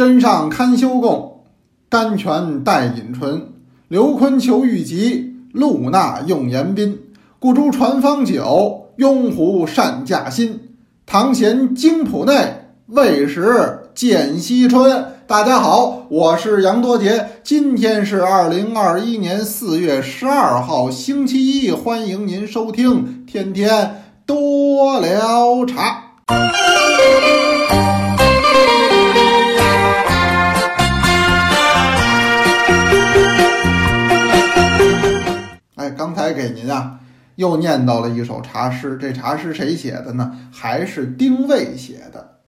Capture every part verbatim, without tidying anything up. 真上堪修供，丹泉待饮醇。刘坤求玉吉，陆纳用言宾。故诸传方酒，雍湖善驾新。唐贤京浦内，未时见西春。大家好，我是杨多杰，今天是二零二一年四月十二号星期一，欢迎您收听天天多聊茶。哎，刚才给您啊又念叨了一首茶诗，这茶诗谁写的呢？还是丁谓写的。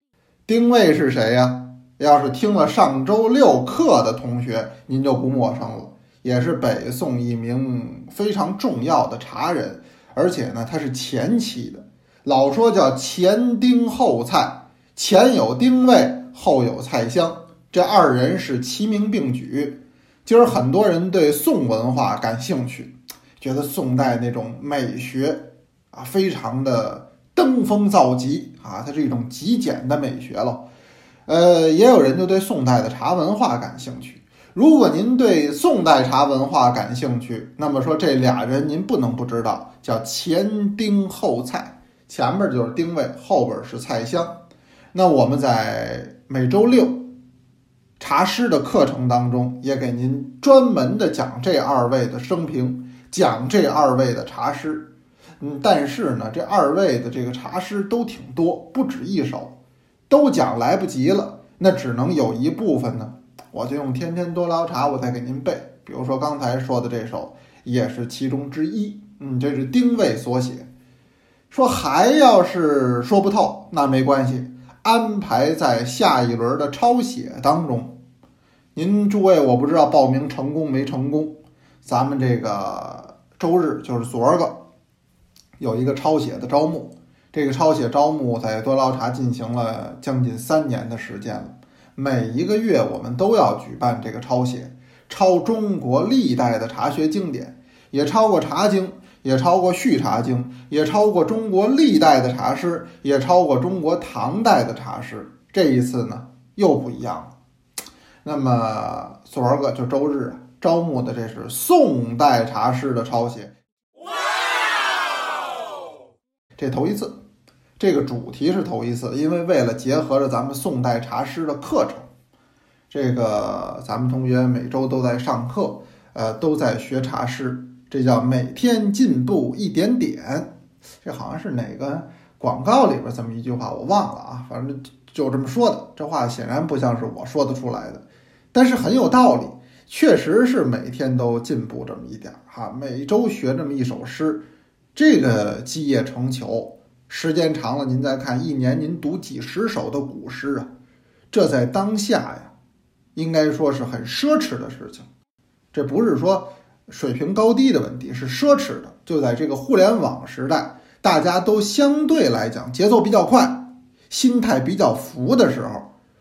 丁谓是谁呀、啊？要是听了上周六课的同学，您就不陌生了，也是北宋一名非常重要的茶人，而且呢，他是前期的。老说叫前丁后蔡，前有丁谓，后有蔡襄，这二人是齐名并举。今儿很多人对宋文化感兴趣，觉得宋代那种美学啊，非常的登峰造极啊，它是一种极简的美学了。呃，也有人就对宋代的茶文化感兴趣。如果您对宋代茶文化感兴趣，那么说这俩人您不能不知道，叫前丁后蔡。前边就是丁谓，后边是蔡襄。那我们在每周六茶师的课程当中，也给您专门的讲这二位的生平，讲这二位的茶师。嗯，但是呢，这二位的这个茶师都挺多，不止一首，都讲来不及了，那只能有一部分呢，我就用天天多聊茶，我再给您背。比如说刚才说的这首，也是其中之一。嗯，这是丁谓所写。说还要是说不透，那没关系，安排在下一轮的抄写当中。您诸位，我不知道报名成功没成功，咱们这个周日就是昨儿个有一个抄写的招募，这个抄写招募在多捞茶进行了将近三年的时间了，每一个月我们都要举办这个抄写，抄中国历代的茶学经典，也抄过茶经，也抄过续茶经，也抄过中国历代的茶师，也抄过中国唐代的茶师。这一次呢又不一样了。那么昨儿个就周日、啊、招募的这是宋代茶师的抄写。哇！这头一次，这个主题是头一次，因为为了结合着咱们宋代茶师的课程，这个咱们同学每周都在上课，呃，都在学茶师。这叫每天进步一点点，这好像是哪个广告里边这么一句话，我忘了啊，反正就这么说的。这话显然不像是我说得出来的，但是很有道理，确实是每天都进步这么一点哈、啊，每周学这么一首诗，这个基业成裘，时间长了，您再看一年您读几十首的古诗啊，这在当下呀，应该说是很奢侈的事情。这不是说水平高低的问题，是奢侈的。就在这个互联网时代，大家都相对来讲节奏比较快，心态比较浮的时候，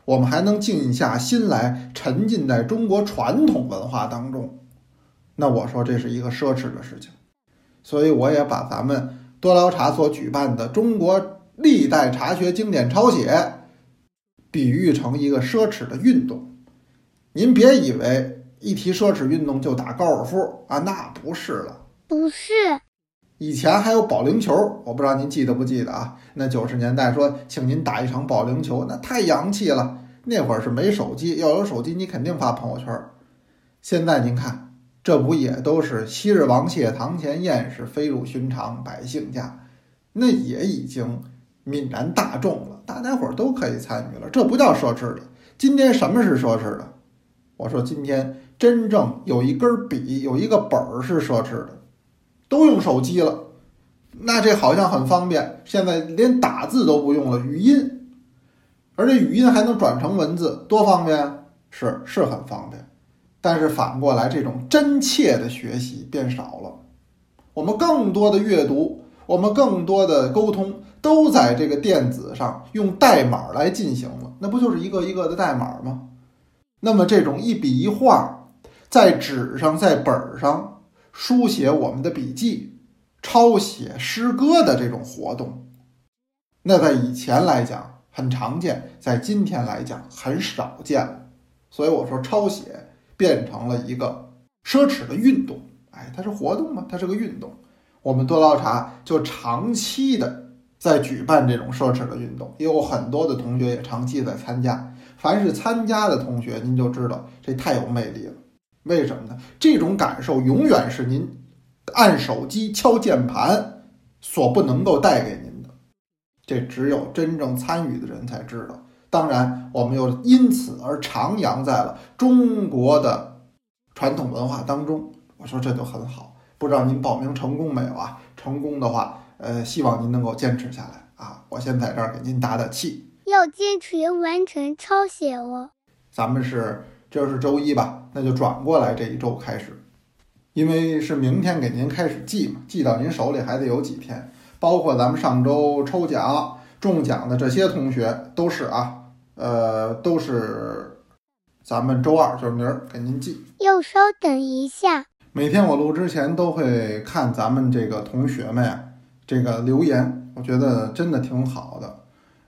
我们还能静下心来沉浸在中国传统文化当中，那我说这是一个奢侈的事情。所以我也把咱们多聊茶所举办的中国历代茶学经典抄写比喻成一个奢侈的运动。您别以为一提奢侈运动就打高尔夫啊，那不是了，不是。以前还有保龄球，我不知道您记得不记得啊？那九十年代说请您打一场保龄球，那太洋气了。那会儿是没手机，要有手机你肯定发朋友圈。现在您看，这不也都是昔日王谢堂前燕，是飞入寻常百姓家，那也已经泯然大众了，大家伙都可以参与了，这不叫奢侈的。今天什么是奢侈的？我说今天真正有一根笔，有一个本儿是奢侈的，都用手机了，那这好像很方便。现在连打字都不用了，语音，而且语音还能转成文字，多方便，是是很方便。但是反过来，这种真切的学习变少了，我们更多的阅读，我们更多的沟通，都在这个电子上用代码来进行了，那不就是一个一个的代码吗？那么这种一笔一画在纸上在本上书写我们的笔记，抄写诗歌的这种活动，那在以前来讲很常见，在今天来讲很少见了。所以我说抄写变成了一个奢侈的运动，哎，它是活动吗？它是个运动。我们多捞茶就长期的在举办这种奢侈的运动，也有很多的同学也长期在参加。凡是参加的同学，您就知道这太有魅力了。为什么呢？这种感受永远是您按手机敲键盘所不能够带给您的，这只有真正参与的人才知道。当然，我们又因此而徜徉在了中国的传统文化当中。我说这就很好，不知道您报名成功没有啊？成功的话，呃，希望您能够坚持下来啊！我先在这儿给您打打气，要坚持完成抄写哦。咱们是这是周一吧？那就转过来这一周开始，因为是明天给您开始记嘛，记到您手里还得有几天。包括咱们上周抽奖中奖的这些同学都是啊。呃，都是咱们周二就是明儿给您记。又稍等一下，每天我录之前都会看咱们这个同学们呀，这个留言，我觉得真的挺好的。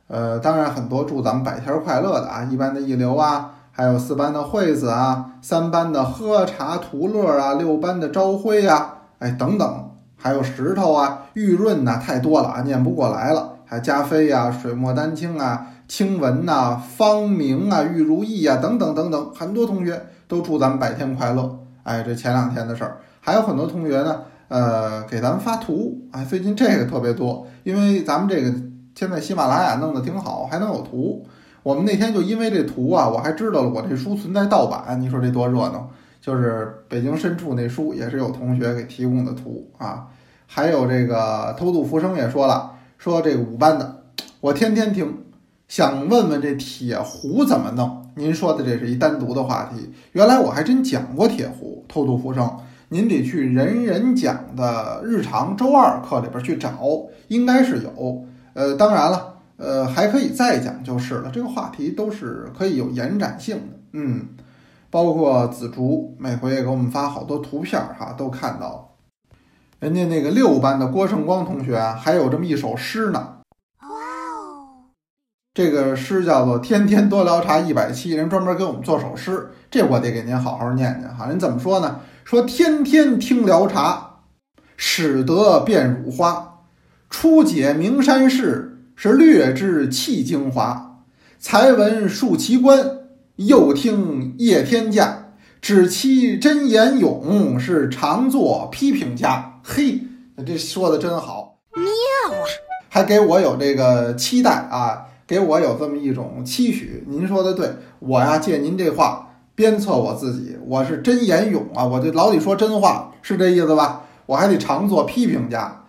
呃，当然很多祝咱们百天快乐的啊，一班的一流啊，还有四班的惠子啊，三班的喝茶图乐啊，六班的朝晖啊，哎等等，还有石头啊、玉润呐、啊，太多了啊，念不过来了。还加菲啊、水墨丹青啊。清文啊、方明啊、玉如意啊等等等等，很多同学都祝咱们百天快乐。哎，这前两天的事儿，还有很多同学呢，呃，给咱们发图。哎，最近这个特别多，因为咱们这个现在喜马拉雅弄得挺好，还能有图。我们那天就因为这图啊，我还知道了我这书存在盗版，你说这多热闹！就是北京深处那书也是有同学给提供的图啊，还有这个偷渡浮生也说了，说这个五班的，我天天听。想问问这铁壶怎么弄？您说的这是一单独的话题。原来我还真讲过铁壶，偷渡浮生，您得去人人讲的日常周二课里边去找，应该是有。呃，当然了，呃，还可以再讲就是了。这个话题都是可以有延展性的，嗯，包括紫竹每回也给我们发好多图片哈，都看到了。人家那个六班的郭胜光同学啊，还有这么一首诗呢。这个诗叫做天天多聊茶一百七，人专门给我们做首诗，这我得给您好好念念哈。人怎么说呢？说天天听聊茶，使得变乳花，初解名山事，是略知气精华，才闻述奇观，又听叶天价，只期真言勇，是常作批评家。嘿，这说的真好，妙啊，还给我有这个期待啊，给我有这么一种期许。您说的对，我呀借您这话鞭策我自己，我是真言勇啊，我就老得说真话，是这意思吧？我还得常做批评家，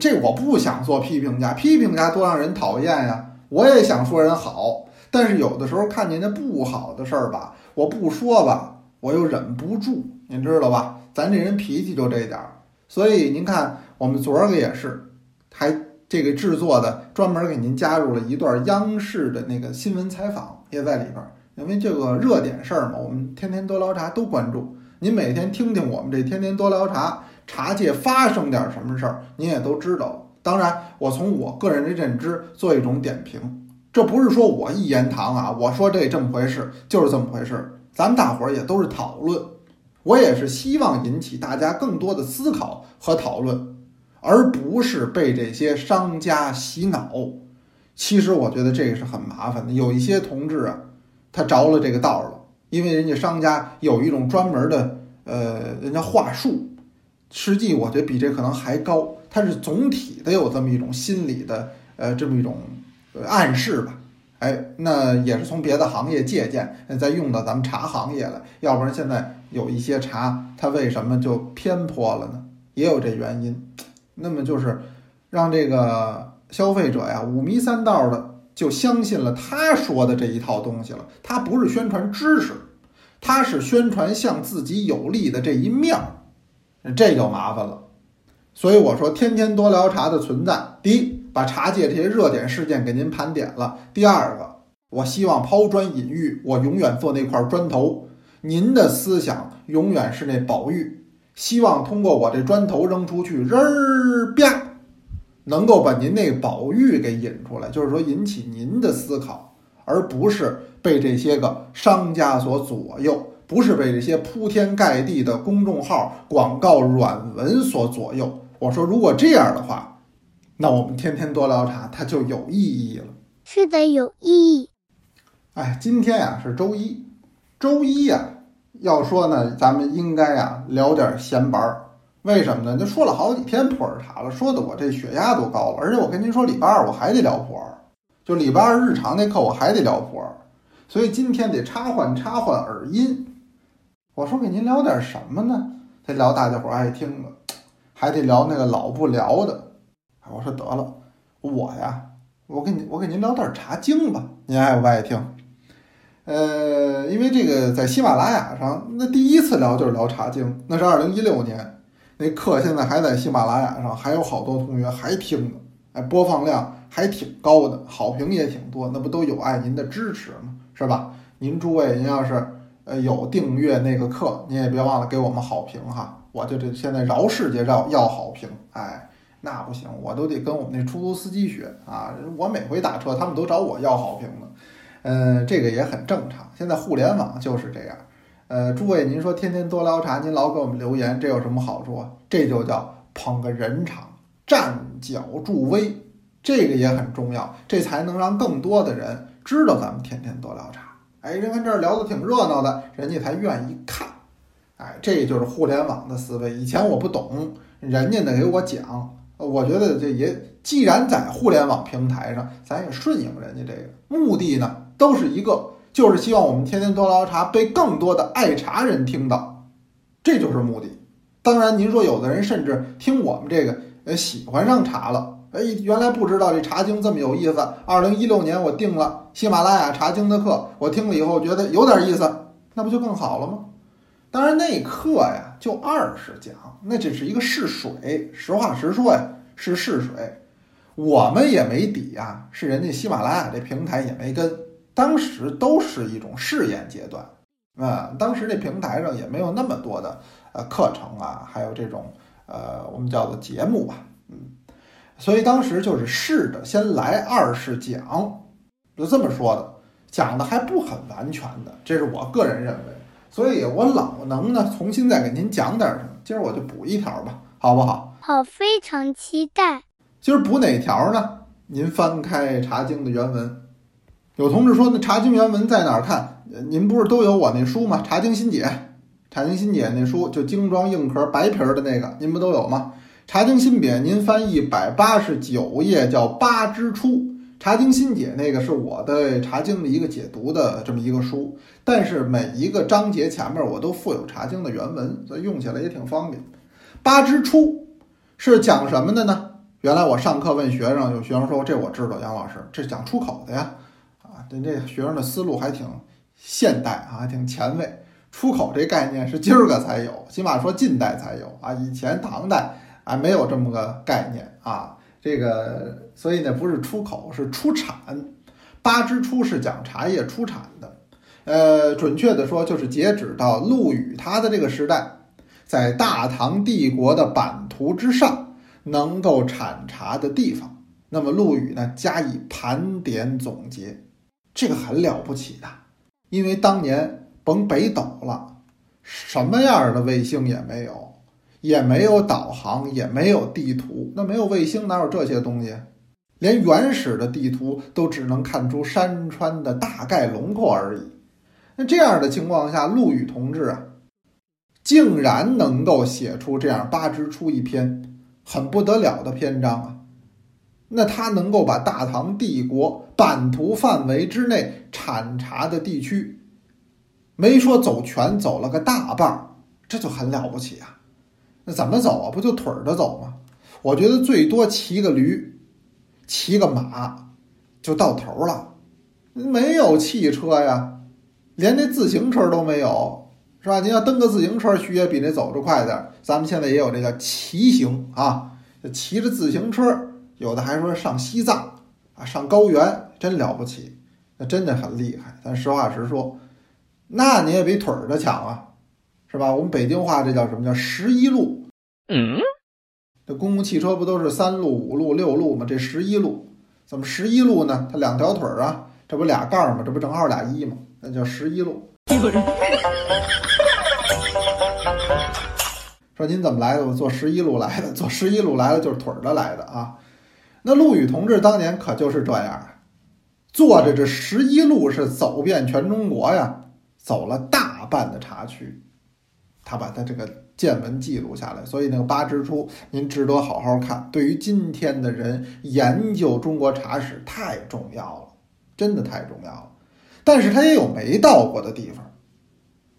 这我不想做批评家，批评家多让人讨厌呀。我也想说人好，但是有的时候看见那不好的事儿吧，我不说吧，我又忍不住，您知道吧？咱这人脾气就这点儿。所以您看，我们昨儿个也是，还。这个制作的专门给您加入了一段央视的那个新闻采访也在里边，因为这个热点事儿嘛，我们天天多聊茶都关注。您每天听听我们这天天多聊茶，茶界发生点什么事儿，您也都知道了。当然，我从我个人的认知做一种点评，这不是说我一言堂啊，我说这这么回事就是这么回事，咱们大伙儿也都是讨论，我也是希望引起大家更多的思考和讨论。而不是被这些商家洗脑，其实我觉得这个是很麻烦的。有一些同志啊，他着了这个道了，因为人家商家有一种专门的，呃，人家话术，实际我觉得比这可能还高。它是总体的有这么一种心理的，呃，这么一种暗示吧。哎，那也是从别的行业借鉴，再用到咱们茶行业来。要不然现在有一些茶，它为什么就偏颇了呢？也有这原因。那么就是让这个消费者呀五迷三道的就相信了他说的这一套东西了。他不是宣传知识，他是宣传向自己有利的这一面，这就麻烦了。所以我说天天多聊茶的存在，第一，把茶界这些热点事件给您盘点了；第二个，我希望抛砖引玉，我永远做那块砖头，您的思想永远是那宝玉，希望通过我这砖头扔出去，扔儿啪，能够把您那个宝玉给引出来，就是说引起您的思考，而不是被这些个商家所左右，不是被这些铺天盖地的公众号广告软文所左右。我说如果这样的话，那我们天天多聊茶它就有意义了。是的，有意义。哎，今天呀、啊、是周一，周一呀、啊、要说呢咱们应该呀、啊、聊点闲白儿。为什么呢？就说了好几天普洱茶了，说的我这血压都高了，而且我跟您说礼拜二我还得聊普洱，就礼拜二日常那课我还得聊普洱，所以今天得插换插换耳音。我说给您聊点什么呢？得聊大家伙爱听的，还得聊那个老不聊的。我说得了，我呀我给您我给您聊点茶经吧，您爱不爱听？呃，因为这个在喜马拉雅上那第一次聊就是聊茶经，那是二零一六年，那课现在还在喜马拉雅上，还有好多同学还听呢，哎，播放量还挺高的，好评也挺多，那不都有碍您的支持吗？是吧？您诸位，您要是呃有订阅那个课，您也别忘了给我们好评哈。我就这现在饶世界要要好评，哎，那不行，我都得跟我们那出租司机学啊。我每回打车，他们都找我要好评了，嗯，这个也很正常。现在互联网就是这样。呃，诸位，您说天天多聊茶，您老给我们留言，这有什么好处啊？这就叫捧个人场，站脚助威，这个也很重要，这才能让更多的人知道咱们天天多聊茶。哎，人看这儿聊得挺热闹的，人家才愿意看。哎，这就是互联网的思维。以前我不懂，人家呢给我讲，我觉得这也既然在互联网平台上，咱也顺应人家这个目的呢，都是一个。就是希望我们天天多聊茶被更多的爱茶人听到，这就是目的。当然您说有的人甚至听我们这个呃喜欢上茶了，哎，原来不知道这茶经这么有意思，二零一六年我订了喜马拉雅茶经的课，我听了以后觉得有点意思，那不就更好了吗？当然那课呀就二十讲，那只是一个试水，实话实说呀，是试水，我们也没底啊，是人家喜马拉雅这平台也没跟，当时都是一种试验阶段啊、嗯，当时这平台上也没有那么多的呃课程啊，还有这种呃我们叫做节目吧，嗯，所以当时就是试着先来二十讲，就这么说的，讲的还不很完全的，这是我个人认为，所以我老能呢重新再给您讲点什么，今儿我就补一条吧，好不好？好，非常期待。今儿补哪条呢？您翻开茶经的原文。有同志说那茶经原文在哪儿看，您不是都有我那书吗？茶经新解，茶经新解那书就精装硬壳白皮的那个，您不都有吗？茶经新解您翻一百八十九页叫八之初，茶经新解那个是我对茶经的一个解读的这么一个书，但是每一个章节前面我都附有茶经的原文，所以用起来也挺方便。八之初是讲什么的呢？原来我上课问学生，有学生说这我知道杨老师，这讲出口的呀，这这学生的思路还挺现代啊，还挺前卫。出口这概念是今儿个才有，起码说近代才有啊，以前唐代啊没有这么个概念啊。这个所以呢，不是出口，是出产。八之初是讲茶叶出产的，呃，准确的说就是截止到陆羽他的这个时代，在大唐帝国的版图之上能够产茶的地方，那么陆羽呢加以盘点总结。这个很了不起的，因为当年甭北斗了，什么样的卫星也没有，也没有导航，也没有地图，那没有卫星哪有这些东西，连原始的地图都只能看出山川的大概轮廓而已。那这样的情况下，陆羽同志啊，竟然能够写出这样八之初一篇很不得了的篇章啊，那他能够把大唐帝国版图范围之内产茶的地区，没说走全，走了个大半，这就很了不起啊！那怎么走啊？不就腿着走吗？我觉得最多骑个驴，骑个马，就到头了。没有汽车呀，连那自行车都没有，是吧？您要蹬个自行车，许也比那走着快点。咱们现在也有这叫骑行啊，就骑着自行车。有的还说上西藏啊，上高原，真了不起，那真的很厉害。咱实话实说，那你也比腿儿的强啊，是吧？我们北京话这叫什么叫十一路？嗯，这公共汽车不都是三路、五路、六路吗？这十一路怎么十一路呢？它两条腿啊，这不俩杠吗？这不正好俩一吗？那叫十一路。一个人说您怎么来的？我坐十一路来的，坐十一路来的就是腿儿的来的啊。那陆羽同志当年可就是这样，坐着这十一路是走遍全中国呀，走了大半的茶区，他把他这个见闻记录下来。所以那个八支书您值得好好看，对于今天的人研究中国茶史太重要了，真的太重要了。但是他也有没到过的地方，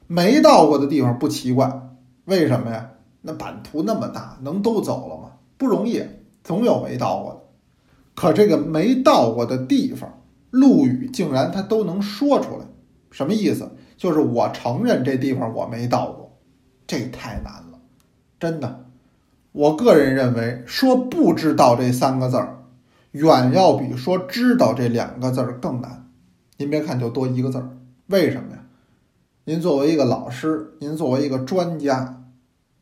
没到过的地方不奇怪，为什么呀？那版图那么大，能都走了吗？不容易，总有没到过的。可这个没到过的地方，陆羽竟然他都能说出来，什么意思？就是我承认这地方我没到过，这太难了，真的。我个人认为，说不知道这三个字儿，远要比说知道这两个字儿更难。您别看就多一个字儿，为什么呀？您作为一个老师，您作为一个专家，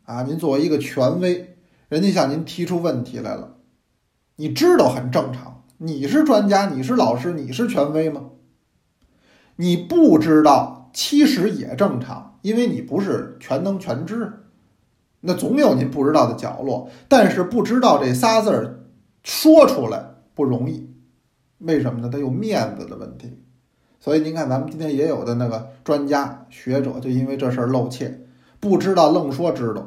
啊，您作为一个权威，人家向您提出问题来了，你知道很正常。你是专家，你是老师，你是权威吗？你不知道其实也正常，因为你不是全能全知，那总有您不知道的角落。但是不知道这仨字儿说出来不容易，为什么呢？它有面子的问题。所以您看咱们今天也有的那个专家学者就因为这事儿露怯，不知道愣说知道，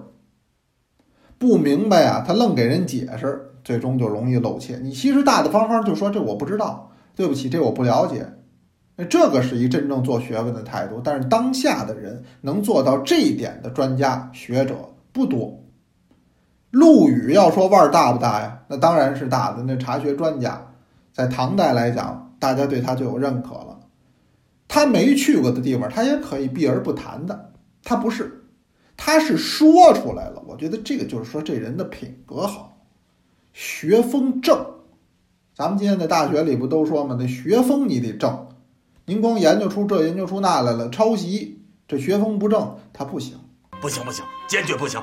不明白啊他愣给人解释，最终就容易露怯。你其实大大方方就说这我不知道，对不起，这我不了解，这个是一真正做学问的态度。但是当下的人能做到这一点的专家学者不多。陆羽要说腕儿大不大呀？那当然是大的，那茶学专家在唐代来讲，大家对他就有认可了。他没去过的地方他也可以避而不谈的，他不是，他是说出来了。我觉得这个就是说这人的品格好，学风正。咱们今天在大学里不都说吗？那学风你得正，您光研究出这研究出那来了，抄袭，这学风不正它不行，不行不行，坚决不行。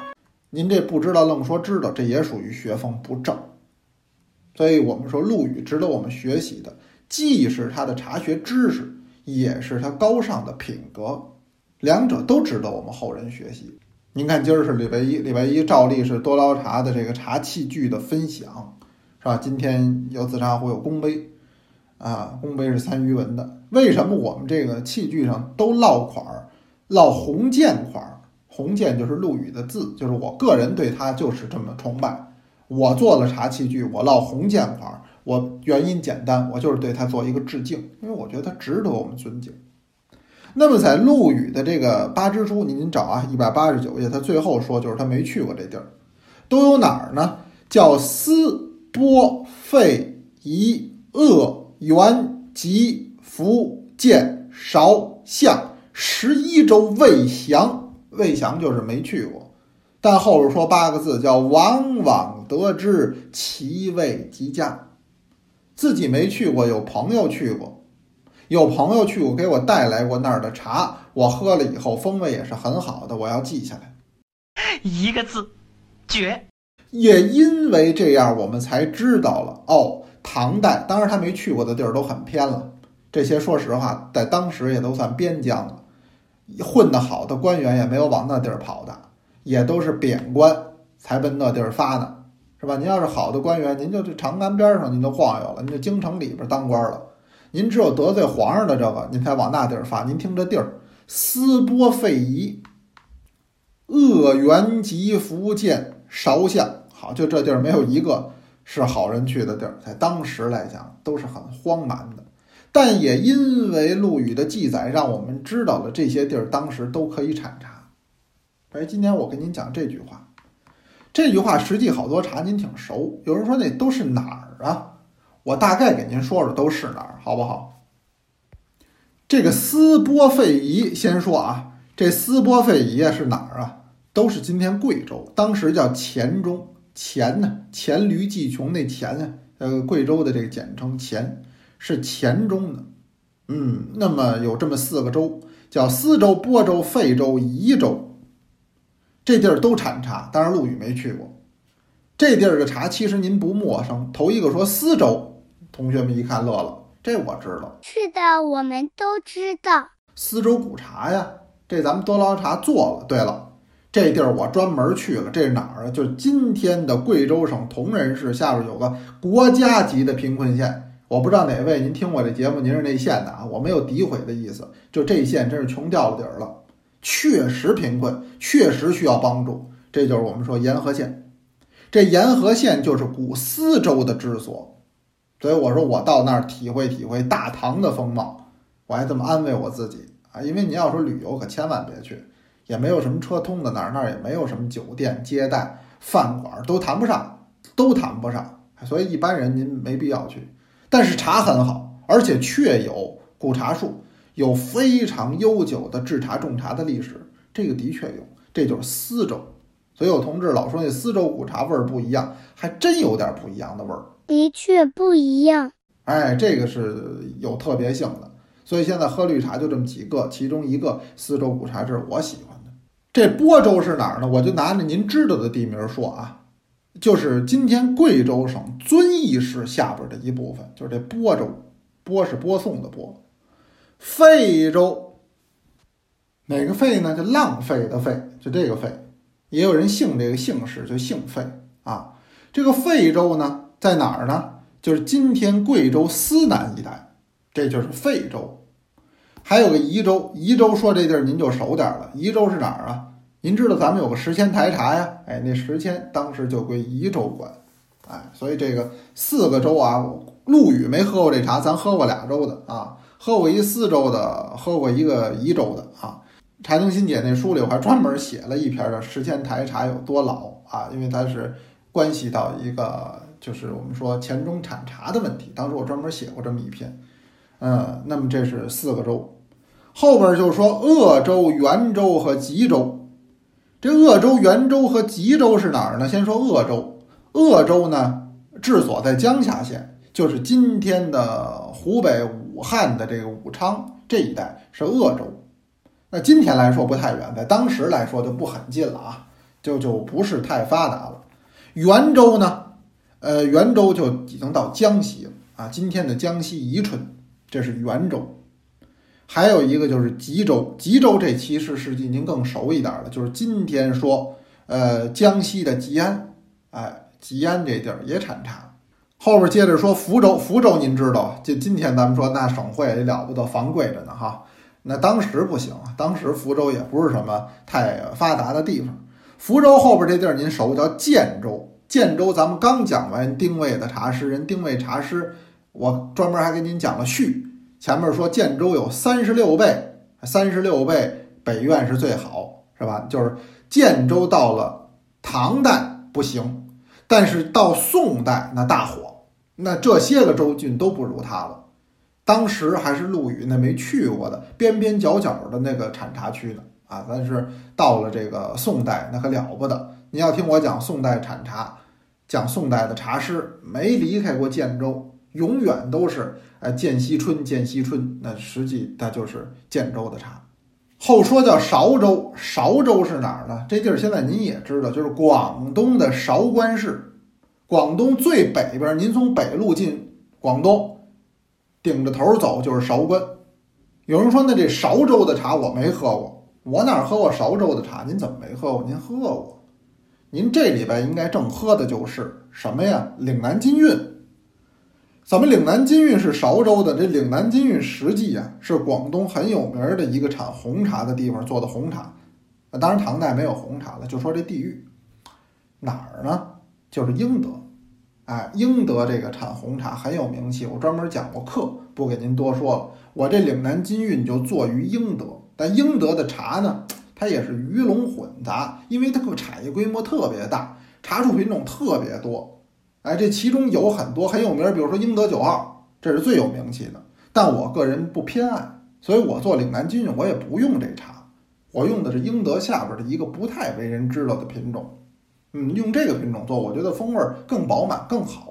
您这不知道愣说知道，这也属于学风不正。所以我们说陆羽值得我们学习的，既是他的茶学知识，也是他高尚的品格，两者都值得我们后人学习。您看今儿是礼拜一，礼拜一照例是多捞茶的这个茶器具的分享，是吧？今天有紫砂壶，有公杯啊，公杯是三余文的。为什么我们这个器具上都烙款儿，烙鸿渐款儿？鸿渐就是陆羽的字，就是我个人对他就是这么崇拜。我做了茶器具，我烙鸿渐款儿，我原因简单，我就是对他做一个致敬，因为我觉得他值得我们尊敬。那么在陆羽的这个八支书，您找啊，一百八十九页，他最后说就是他没去过这地儿，都有哪儿呢？叫思、波、费、夷、鄂、原、吉、福、建、韶、象十一州未详。未详就是没去过，但后边说八个字叫往往得知其味极佳。自己没去过，有朋友去过，有朋友去过给我带来过那儿的茶，我喝了以后风味也是很好的，我要记下来，一个字，绝。也因为这样我们才知道了哦，唐代当然他没去过的地儿都很偏了，这些说实话在当时也都算边疆了，混得好的官员也没有往那地儿跑的，也都是贬官才奔那地儿发呢，是吧？您要是好的官员，您就去长安边上您就晃悠了，您就京城里边当官了，您只有得罪皇上的这个您才往那地儿发。您听这地儿，思波费夷，鄂原吉福建韶象，好，就这地儿没有一个是好人去的地儿，在当时来讲都是很荒蛮的。但也因为陆羽的记载，让我们知道了这些地儿当时都可以产茶。哎，今天我跟您讲这句话，这句话实际好多茶您挺熟，有人说那都是哪儿啊？我大概给您说说都是哪儿，好不好？这个思波费夷先说啊，这思波费夷是哪儿啊？都是今天贵州，当时叫黔中，黔呢，黔驴技穷那黔啊，呃，贵州的这个简称黔，是黔中的。嗯，那么有这么四个州，叫司州、播州、费州、夷州，这地儿都产茶，当然陆羽没去过。这地儿的茶其实您不陌生，头一个说丝州，同学们一看乐了，这我知道。是的，我们都知道丝州古茶呀，这咱们多劳茶做了。对了，这地儿我专门去了，这是哪儿啊？就是今天的贵州省铜仁市下边有个国家级的贫困县。我不知道哪位您听我这节目您是那县的啊，我没有诋毁的意思，就这县真是穷掉了底儿了，确实贫困，确实需要帮助。这就是我们说沿河县，这沿河县就是古丝州的治所，所以我说我到那儿体会体会大唐的风貌，我还这么安慰我自己啊。因为你要说旅游可千万别去，也没有什么车通的，哪儿那儿也没有什么酒店接待饭馆，都谈不上都谈不上，所以一般人您没必要去。但是茶很好，而且确有古茶树，有非常悠久的制茶种茶的历史，这个的确有，这就是丝州。所以有同志老说那丝州古茶味儿不一样，还真有点不一样的味儿，的确不一样。哎，这个是有特别性的，所以现在喝绿茶就这么几个，其中一个丝州古茶是我喜欢的。这播州是哪儿呢？我就拿着您知道的地名说啊，就是今天贵州省遵义市下边的一部分，就是这播州，播是播送的播。费州，哪个费呢？就浪费的费，就这个费。也有人姓这个姓氏，就姓费啊。这个费州呢在哪儿呢？就是今天贵州思南一带，这就是费州。还有个宜州，宜州说这地儿您就熟点了。宜州是哪儿啊？您知道咱们有个石阡台茶呀，哎，那石阡当时就归宜州管，哎，所以这个四个州啊，陆羽没喝过这茶，咱喝过俩州的啊，喝过一四州的，喝过一个宜州的啊。柴东新姐那书里我还专门写了一篇的石阡台茶有多老啊，因为它是关系到一个就是我们说黔中产茶的问题，当时我专门写过这么一篇。嗯，那么这是四个州，后边就说鄂州、沅州和吉州。这鄂州、沅州和吉州是哪儿呢？先说鄂州，鄂州呢治所在江夏县，就是今天的湖北武汉的这个武昌这一带是鄂州。那今天来说不太远，在当时来说就不很近了啊，就就不是太发达了。沅州呢，呃，沅州就已经到江西了啊，今天的江西宜春，这是沅州。还有一个就是吉州，吉州这其实是您更熟一点了，就是今天说呃江西的吉安，哎，吉安这地儿也产茶。后边接着说福州，福州您知道，就今天咱们说那省会也了不得，防贵着呢哈。那当时不行，当时福州也不是什么太发达的地方。福州后边这地儿您熟，叫建州。建州咱们刚讲完丁谓的茶师，人丁谓茶师我专门还给您讲了序，前面说建州有三十六倍，三十六倍北院是最好，是吧？就是建州到了唐代不行，但是到宋代那大火，那这些个州郡都不如它了。当时还是陆羽那没去过的边边角角的那个产茶区呢啊，但是到了这个宋代那可了不得。你要听我讲宋代产茶，讲宋代的茶师，没离开过建州，永远都是呃建西春建西春，那实际它就是建州的茶。后说叫韶州，韶州是哪儿呢？这地儿现在您也知道，就是广东的韶关市，广东最北边，您从北路进广东。顶着头走就是韶关。有人说那这韶州的茶我没喝过，我哪喝过韶州的茶？您怎么没喝过？您喝过，您这礼拜应该正喝的就是什么呀？岭南金韵。咱们岭南金韵是韶州的，这岭南金韵实际啊是广东很有名的一个产红茶的地方做的红茶，当然唐代没有红茶了，就说这地域哪儿呢？就是英德。哎，英德这个产红茶很有名气，我专门讲过课，不给您多说了。我这岭南金韵就做于英德，但英德的茶呢，它也是鱼龙混杂，因为它个产业规模特别大，茶树品种特别多。哎，这其中有很多很有名，比如说英德九号，这是最有名气的。但我个人不偏爱，所以我做岭南金韵我也不用这茶，我用的是英德下边的一个不太为人知道的品种。嗯，用这个品种做，我觉得风味更饱满更好。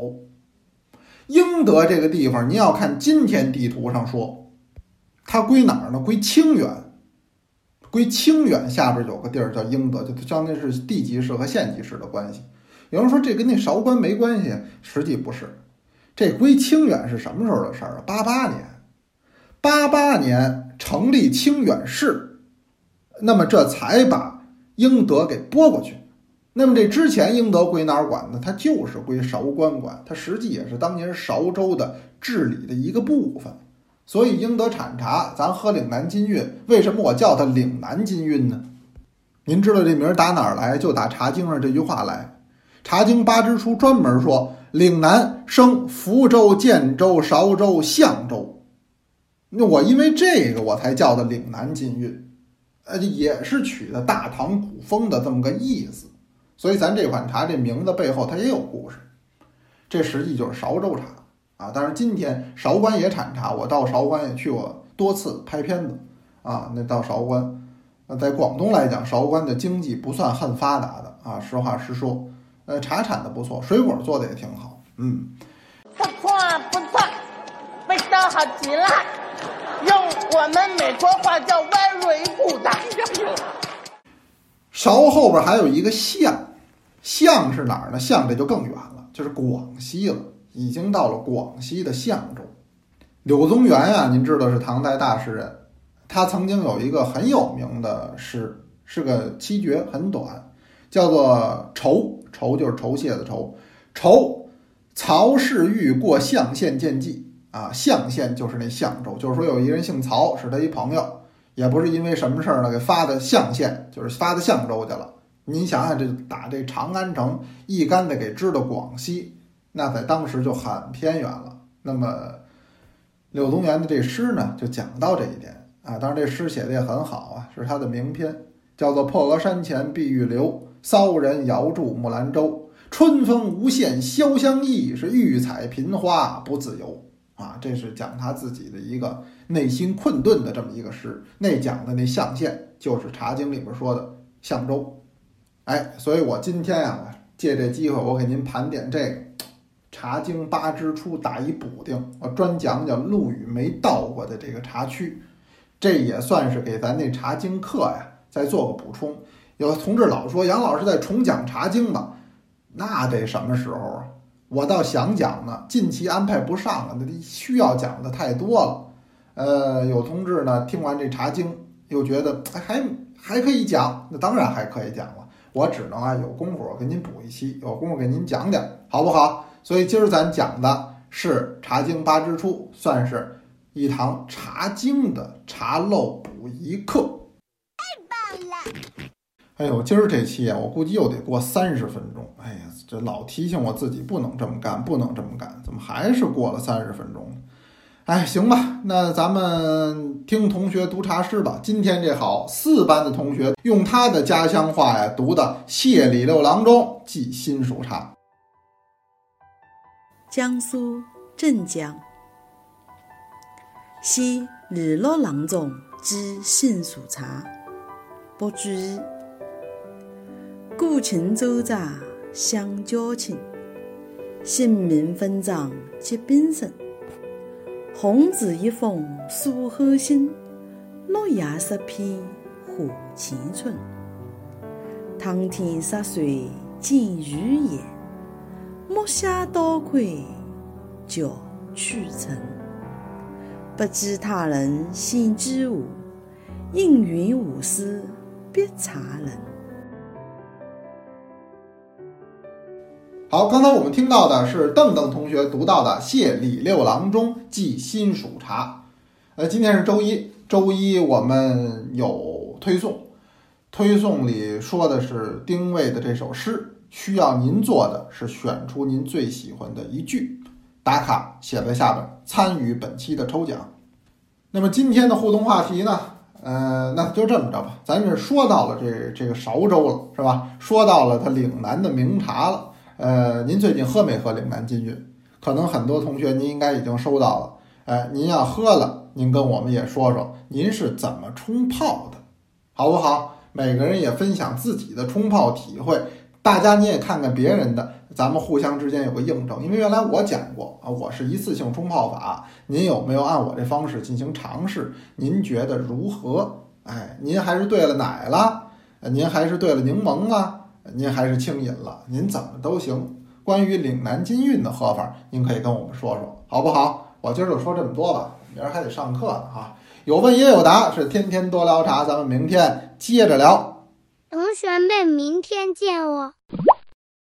英德这个地方，您要看今天地图上说，它归哪儿呢？归清远，归清远下边有个地儿叫英德，就相当于是地级市和县级市的关系。有人说这跟那韶关没关系，实际不是。这归清远是什么时候的事儿啊？八八年，八八年成立清远市，那么这才把英德给拨过去。那么这之前英德归哪儿管呢？它就是归韶关管，它实际也是当年韶州的治理的一个部分。所以英德产茶，咱喝岭南金韵，为什么我叫它岭南金韵呢？您知道这名打哪儿来？就打茶经上这句话来。茶经八支书专门说，岭南生福州、建州、韶州、象州。那我因为这个我才叫它岭南金韵，呃，也是取的大唐古风的这么个意思。所以咱这款茶这名字背后它也有故事，这实际就是韶州茶。啊，但是今天韶关也产茶，我到韶关也去过多次拍片子啊。那到韶关，那在广东来讲，韶关的经济不算很发达的啊，实话实说，呃，茶产的不错，水果做的也挺好，嗯，不错不错，味道好极了，用我们美国话叫 very good。韶后边还有一个象，象是哪儿呢？象这就更远了，就是广西了。已经到了广西的象州。柳宗元啊，您知道是唐代大诗人，他曾经有一个很有名的诗，是个七绝，很短，叫做酬。酬就是酬谢的酬。酬曹氏欲过象县见计啊，象县就是那象州，就是说有一人姓曹，是他一朋友，也不是因为什么事儿呢，给发的象县，就是发的象州去了。您想想，这打这长安城一竿子给支到广西，那在当时就很偏远了。那么柳宗元的这诗呢，就讲到这一点啊。当然这诗写的也很好啊，是他的名篇，叫做《破鹅山前碧玉流，骚人遥驻木兰舟。春风无限潇湘意，是欲采频花不自由》啊，这是讲他自己的一个内心困顿的这么一个诗。那讲的那象县，就是《茶经》里边说的象州。哎，所以我今天啊，借这机会，我给您盘点这个茶经八支出打一补丁，我专讲讲陆羽没到过的这个茶区，这也算是给咱那茶经课呀再做个补充。有同志老说杨老师在重讲茶经吧，那得什么时候啊？我倒想讲呢，近期安排不上了，那需要讲的太多了。呃，有同志呢听完这茶经又觉得还还可以讲，那当然还可以讲了，我只能啊有功夫我给您补一期，有功夫给您讲讲，好不好？所以今儿咱讲的是茶经八支出，算是一堂茶经的茶漏补遗课。太棒了！哎呦，今儿这期啊，我估计又得过三十分钟。哎呀，这老提醒我自己不能这么干，不能这么干，怎么还是过了三十分钟？哎，行吧，那咱们听同学读茶诗吧。今天这好，四班的同学用他的家乡话呀读的谢李六郎中寄新蜀茶。江苏镇江，谢李六郎中寄新蜀茶。白居易：古琴州茶香蕉青，新民分赃结槟城。红纸一封诉后心，落叶十片护前春。堂天洒水见雨眼，莫下刀盔脚去尘。不知他人先知我，应云无事别茶人。好，刚才我们听到的是邓邓同学读到的谢李六郎中寄新蜀茶。呃，今天是周一，周一我们有推送，推送里说的是丁谓的这首诗。需要您做的是选出您最喜欢的一句，打卡写在下边，参与本期的抽奖。那么今天的互动话题呢，呃，那就这么着吧。咱这说到了这这个韶州了，是吧？说到了它岭南的名茶了。呃，您最近喝没喝岭南金韵？可能很多同学您应该已经收到了。哎，您要喝了，您跟我们也说说您是怎么冲泡的，好不好？每个人也分享自己的冲泡体会。大家你也看看别人的，咱们互相之间有个印证。因为原来我讲过啊，我是一次性冲泡法，您有没有按我这方式进行尝试？您觉得如何？哎，您还是兑了奶了，您还是兑了柠檬了，您还是清饮了，您怎么都行。关于岭南金韵的喝法，您可以跟我们说说，好不好？我今儿就说这么多吧，明儿还得上课呢啊。有问也有答，是天天多聊茶，咱们明天接着聊。同学们，明天见哦。